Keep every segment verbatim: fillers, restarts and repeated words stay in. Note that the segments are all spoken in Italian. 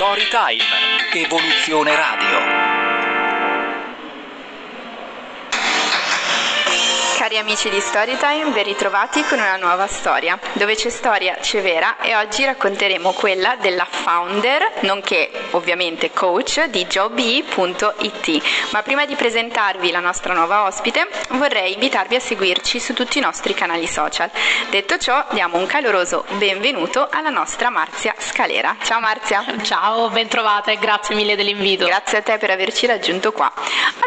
Storytime, Evoluzione Radio. Cari amici di Storytime, ben ritrovati con una nuova storia. Dove c'è storia c'è vera, e oggi racconteremo quella della founder, nonché ovviamente coach di jobby punto it. Ma prima di presentarvi la nostra nuova ospite, vorrei invitarvi a seguirci su tutti i nostri canali social. Detto ciò, diamo un caloroso benvenuto alla nostra Marzia Scalera. Ciao Marzia. Ciao, bentrovata e grazie mille dell'invito. Grazie a te per averci raggiunto qua.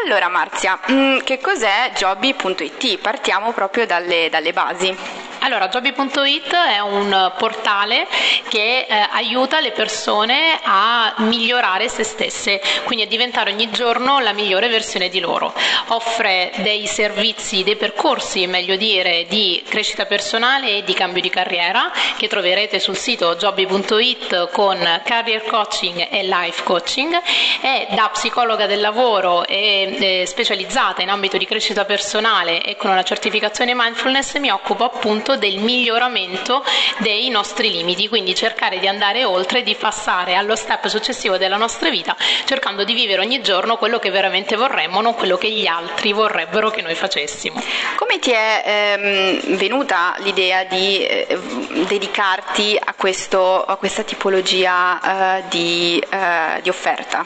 Allora Marzia, che cos'è jobby punto it? Partiamo proprio dalle, dalle basi. Allora, jobby punto it è un portale che eh, aiuta le persone a migliorare se stesse, quindi a diventare ogni giorno la migliore versione di loro. Offre dei servizi, dei percorsi, meglio dire, di crescita personale e di cambio di carriera, che troverete sul sito jobby punto it con career coaching e life coaching. E da psicologa del lavoro e eh, specializzata in ambito di crescita personale e con una certificazione mindfulness, mi occupo appunto del miglioramento dei nostri limiti, quindi cercare di andare oltre, di passare allo step successivo della nostra vita, cercando di vivere ogni giorno quello che veramente vorremmo, non quello che gli altri vorrebbero che noi facessimo. Come ti è ehm, venuta l'idea di eh, dedicarti a, questo, a questa tipologia eh, di, eh, di offerta?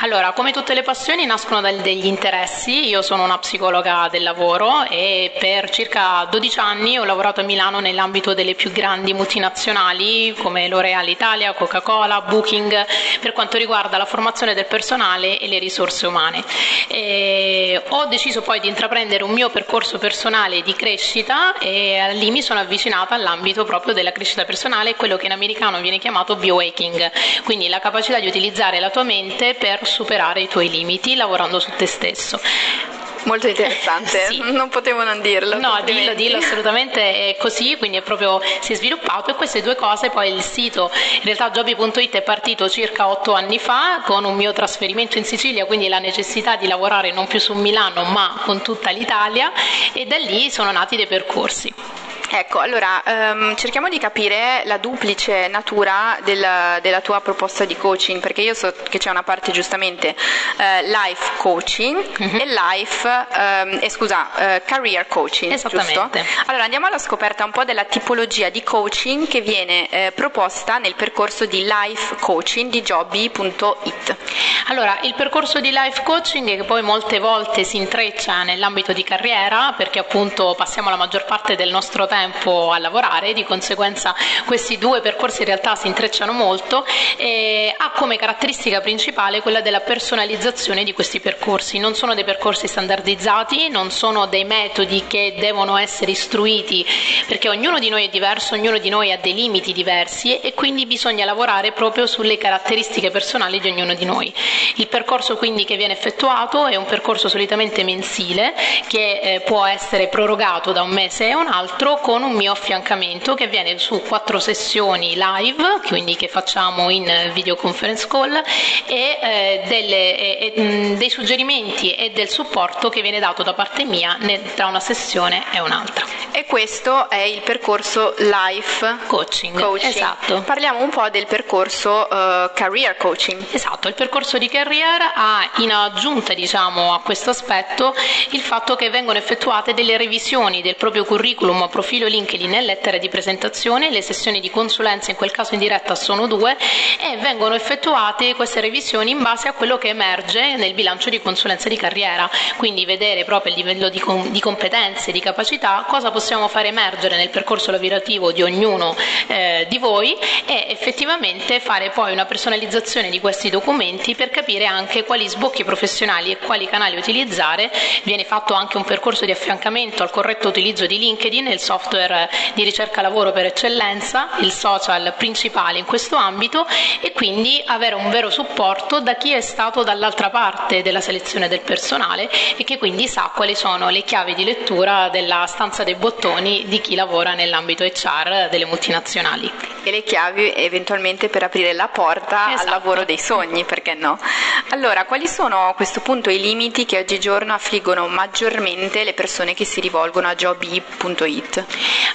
Allora, come tutte le passioni nascono dal, degli interessi. Io sono una psicologa del lavoro e per circa dodici anni ho lavorato Ho lavorato a Milano nell'ambito delle più grandi multinazionali come L'Oreal Italia, Coca-Cola, Booking, per quanto riguarda la formazione del personale e le risorse umane. E ho deciso poi di intraprendere un mio percorso personale di crescita e lì mi sono avvicinata all'ambito proprio della crescita personale, quello che in americano viene chiamato biohacking, quindi la capacità di utilizzare la tua mente per superare i tuoi limiti lavorando su te stesso. Molto interessante, sì. Non potevo non dirlo. No, dillo, dillo, assolutamente è così, quindi è proprio, si è sviluppato, e queste due cose, poi il sito, in realtà jobby punto it è partito circa otto anni fa con un mio trasferimento in Sicilia, quindi la necessità di lavorare non più su Milano ma con tutta l'Italia, e da lì sono nati dei percorsi. Ecco, allora um, cerchiamo di capire la duplice natura della, della tua proposta di coaching, perché io so che c'è una parte giustamente eh, life coaching mm-hmm. e life, um, eh, scusa, eh, career coaching. Esattamente. Giusto? Allora andiamo alla scoperta un po' della tipologia di coaching che viene eh, proposta nel percorso di life coaching di jobby punto it. Allora, il percorso di life coaching, che poi molte volte si intreccia nell'ambito di carriera, perché appunto passiamo la maggior parte del nostro tempo tempo a lavorare, di conseguenza questi due percorsi in realtà si intrecciano molto, e ha come caratteristica principale quella della personalizzazione di questi percorsi. Non sono dei percorsi standardizzati, non sono dei metodi che devono essere istruiti, perché ognuno di noi è diverso, ognuno di noi ha dei limiti diversi e quindi bisogna lavorare proprio sulle caratteristiche personali di ognuno di noi. Il percorso quindi che viene effettuato è un percorso solitamente mensile che eh, può essere prorogato da un mese a un altro, con un mio affiancamento che viene su quattro sessioni live, quindi che facciamo in video conference call, e eh, delle, eh, eh, dei suggerimenti e del supporto che viene dato da parte mia nel, tra una sessione e un'altra. E questo è il percorso life coaching. coaching. Esatto. Parliamo un po' del percorso uh, career coaching. Esatto, il percorso di career ha in aggiunta, diciamo, a questo aspetto il fatto che vengono effettuate delle revisioni del proprio curriculum, profilo LinkedIn e lettere di presentazione. Le sessioni di consulenza, in quel caso in diretta, sono due e vengono effettuate queste revisioni in base a quello che emerge nel bilancio di consulenza di carriera, quindi vedere proprio il livello di, com- di competenze, di capacità, cosa possiamo fare emergere nel percorso lavorativo di ognuno eh, di voi, e effettivamente fare poi una personalizzazione di questi documenti per capire anche quali sbocchi professionali e quali canali utilizzare. Viene fatto anche un percorso di affiancamento al corretto utilizzo di LinkedIn, il software di ricerca lavoro per eccellenza, il social principale in questo ambito, e quindi avere un vero supporto da chi è stato dall'altra parte della selezione del personale e che quindi sa quali sono le chiavi di lettura della stanza dei bottoni di chi lavora nell'ambito H R delle multinazionali. E le chiavi eventualmente per aprire la porta, esatto, al lavoro dei sogni, perché no? Allora, quali sono a questo punto i limiti che oggigiorno affliggono maggiormente le persone che si rivolgono a jobby punto it?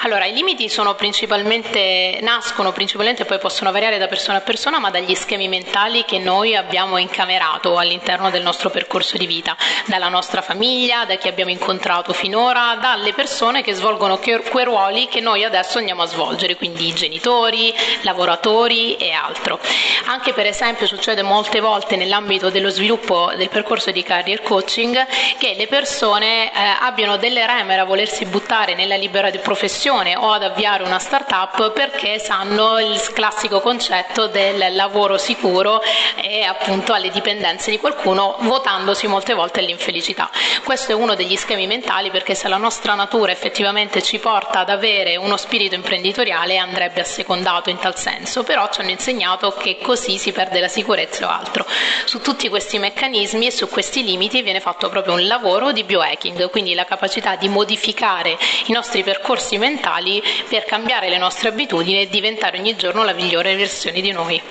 Allora, i limiti sono principalmente, nascono principalmente, poi possono variare da persona a persona, ma dagli schemi mentali che noi abbiamo incamerato all'interno del nostro percorso di vita, dalla nostra famiglia, da chi abbiamo incontrato finora, dalle persone che svolgono que- quei ruoli che noi adesso andiamo a svolgere, quindi genitori, lavoratori e altro. Anche per esempio succede molte volte nell'ambito dello sviluppo del percorso di career coaching che le persone eh, abbiano delle remore a volersi buttare nella libera professione o ad avviare una startup, perché sanno il classico concetto del lavoro sicuro e appunto alle dipendenze di qualcuno, votandosi molte volte all'infelicità. Questo è uno degli schemi mentali, perché se la nostra natura effettivamente ci porta ad avere uno spirito imprenditoriale andrebbe assecondato in tal senso, però ci hanno insegnato che così si perde la sicurezza o altro. Su tutti questi meccanismi e su questi limiti viene fatto proprio un lavoro di biohacking, quindi la capacità di modificare i nostri percorsi mentali per cambiare le nostre abitudini e diventare ogni giorno la migliore versione di noi.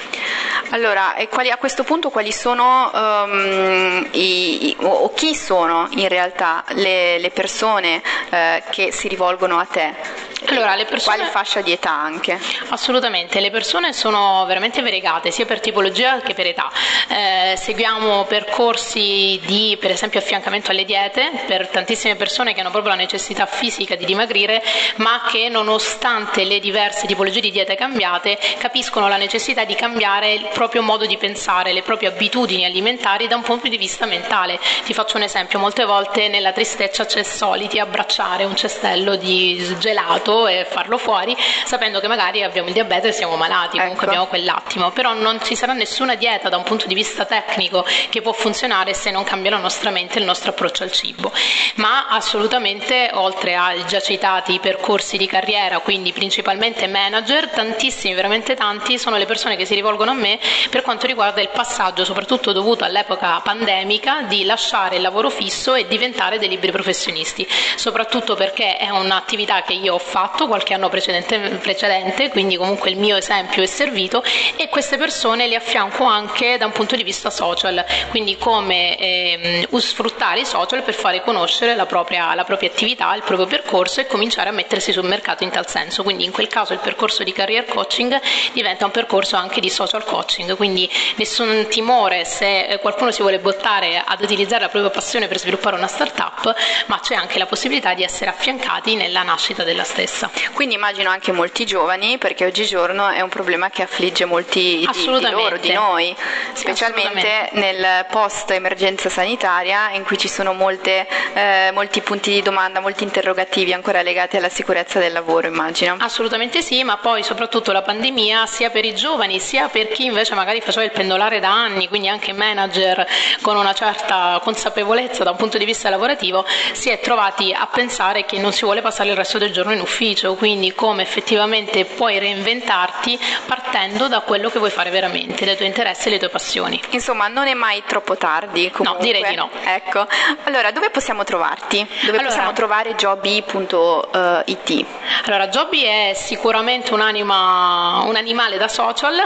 Allora, e quali, a questo punto quali sono um, i, i, o chi sono in realtà le, le persone eh, che si rivolgono a te? Allora, le persone... Quale fascia di età anche? Assolutamente, le persone sono veramente variegate sia per tipologia che per età. Eh, seguiamo percorsi di, per esempio, affiancamento alle diete per tantissime persone che hanno proprio la necessità fisica di dimagrire, ma che nonostante le diverse tipologie di diete cambiate capiscono la necessità di cambiare il proprio modo di pensare, le proprie abitudini alimentari da un punto di vista mentale. Ti faccio un esempio: molte volte nella tristezza c'è soliti abbracciare un cestello di gelato e farlo fuori, sapendo che magari abbiamo il diabete e siamo malati, comunque ecco. Abbiamo quell'attimo, però non ci sarà nessuna dieta da un punto di vista tecnico che può funzionare se non cambia la nostra mente e il nostro approccio al cibo. Ma assolutamente, oltre ai già citati percorsi di carriera, quindi principalmente manager, tantissimi, veramente tanti sono le persone che si rivolgono a me per quanto riguarda il passaggio, soprattutto dovuto all'epoca pandemica, di lasciare il lavoro fisso e diventare dei liberi professionisti, soprattutto perché è un'attività che io ho fatto qualche anno precedente, precedente quindi comunque il mio esempio è servito, e queste persone le affianco anche da un punto di vista social, quindi come eh, sfruttare i social per fare conoscere la propria, la propria attività, il proprio percorso, e cominciare a mettersi sul mercato in tal senso. Quindi in quel caso il percorso di career coaching diventa un percorso anche di social coaching. Quindi nessun timore se qualcuno si vuole buttare ad utilizzare la propria passione per sviluppare una startup, ma c'è anche la possibilità di essere affiancati nella nascita della stessa. Quindi immagino anche molti giovani, perché oggigiorno è un problema che affligge molti di, di loro, di noi, specialmente nel post emergenza sanitaria, in cui ci sono molte, eh, molti punti di domanda, molti interrogativi ancora legati alla sicurezza del lavoro, immagino. Assolutamente sì, ma poi soprattutto la pandemia, sia per i giovani sia per chi invece magari faceva il pendolare da anni, quindi anche manager con una certa consapevolezza da un punto di vista lavorativo, si è trovati a pensare che non si vuole passare il resto del giorno in ufficio, quindi come effettivamente puoi reinventarti partendo da quello che vuoi fare veramente, dai tuoi interessi e le tue passioni. Insomma, non è mai troppo tardi comunque. No, direi di no. Ecco, allora dove possiamo trovarti? Dove allora, possiamo trovare jobby punto it? Allora, Jobby è sicuramente un'anima, un animale da social.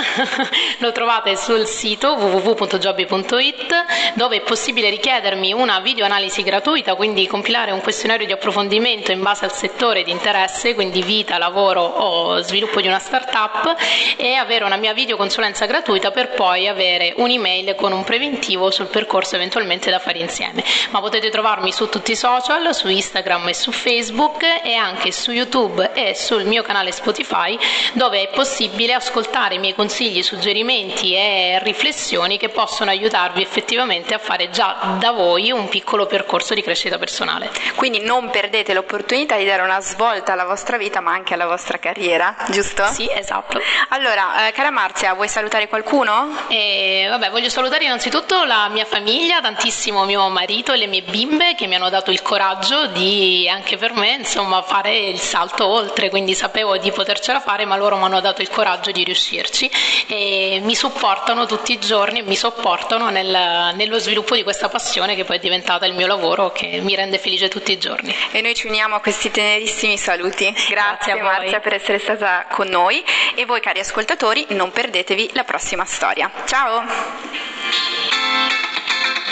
Lo trovate sul sito w w w punto jobby punto it, dove è possibile richiedermi una videoanalisi gratuita, quindi compilare un questionario di approfondimento in base al settore di interesse, quindi vita, lavoro o sviluppo di una startup, e avere una mia videoconsulenza gratuita per poi avere un'email con un preventivo sul percorso eventualmente da fare insieme. Ma potete trovarmi su tutti i social, su Instagram e su Facebook, e anche su YouTube e sul mio canale Spotify, dove è possibile ascoltare i miei consigli, suggerimenti e riflessioni che possono aiutarvi effettivamente a fare già da voi un piccolo percorso di crescita personale. Quindi non perdete l'opportunità di dare una svolta alla vostra vita, ma anche alla vostra carriera, giusto? Sì, esatto. Allora, eh, cara Marzia, vuoi salutare qualcuno? Eh, vabbè, voglio salutare innanzitutto la mia famiglia, tantissimo mio marito e le mie bimbe, che mi hanno dato il coraggio di, anche per me, insomma, fare il salto oltre. Quindi sapevo di potercela fare, ma loro mi hanno dato il coraggio di riuscirci, e mi supportano tutti i giorni, mi sopportano nel, nello sviluppo di questa passione che poi è diventata il mio lavoro, che mi rende felice tutti i giorni. E noi ci uniamo a questi tenerissimi saluti. Grazie, Grazie Marzia per essere stata con noi, e voi cari ascoltatori non perdetevi la prossima storia. Ciao!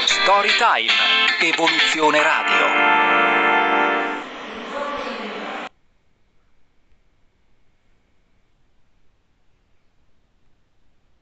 Storytime, Evoluzione Radio.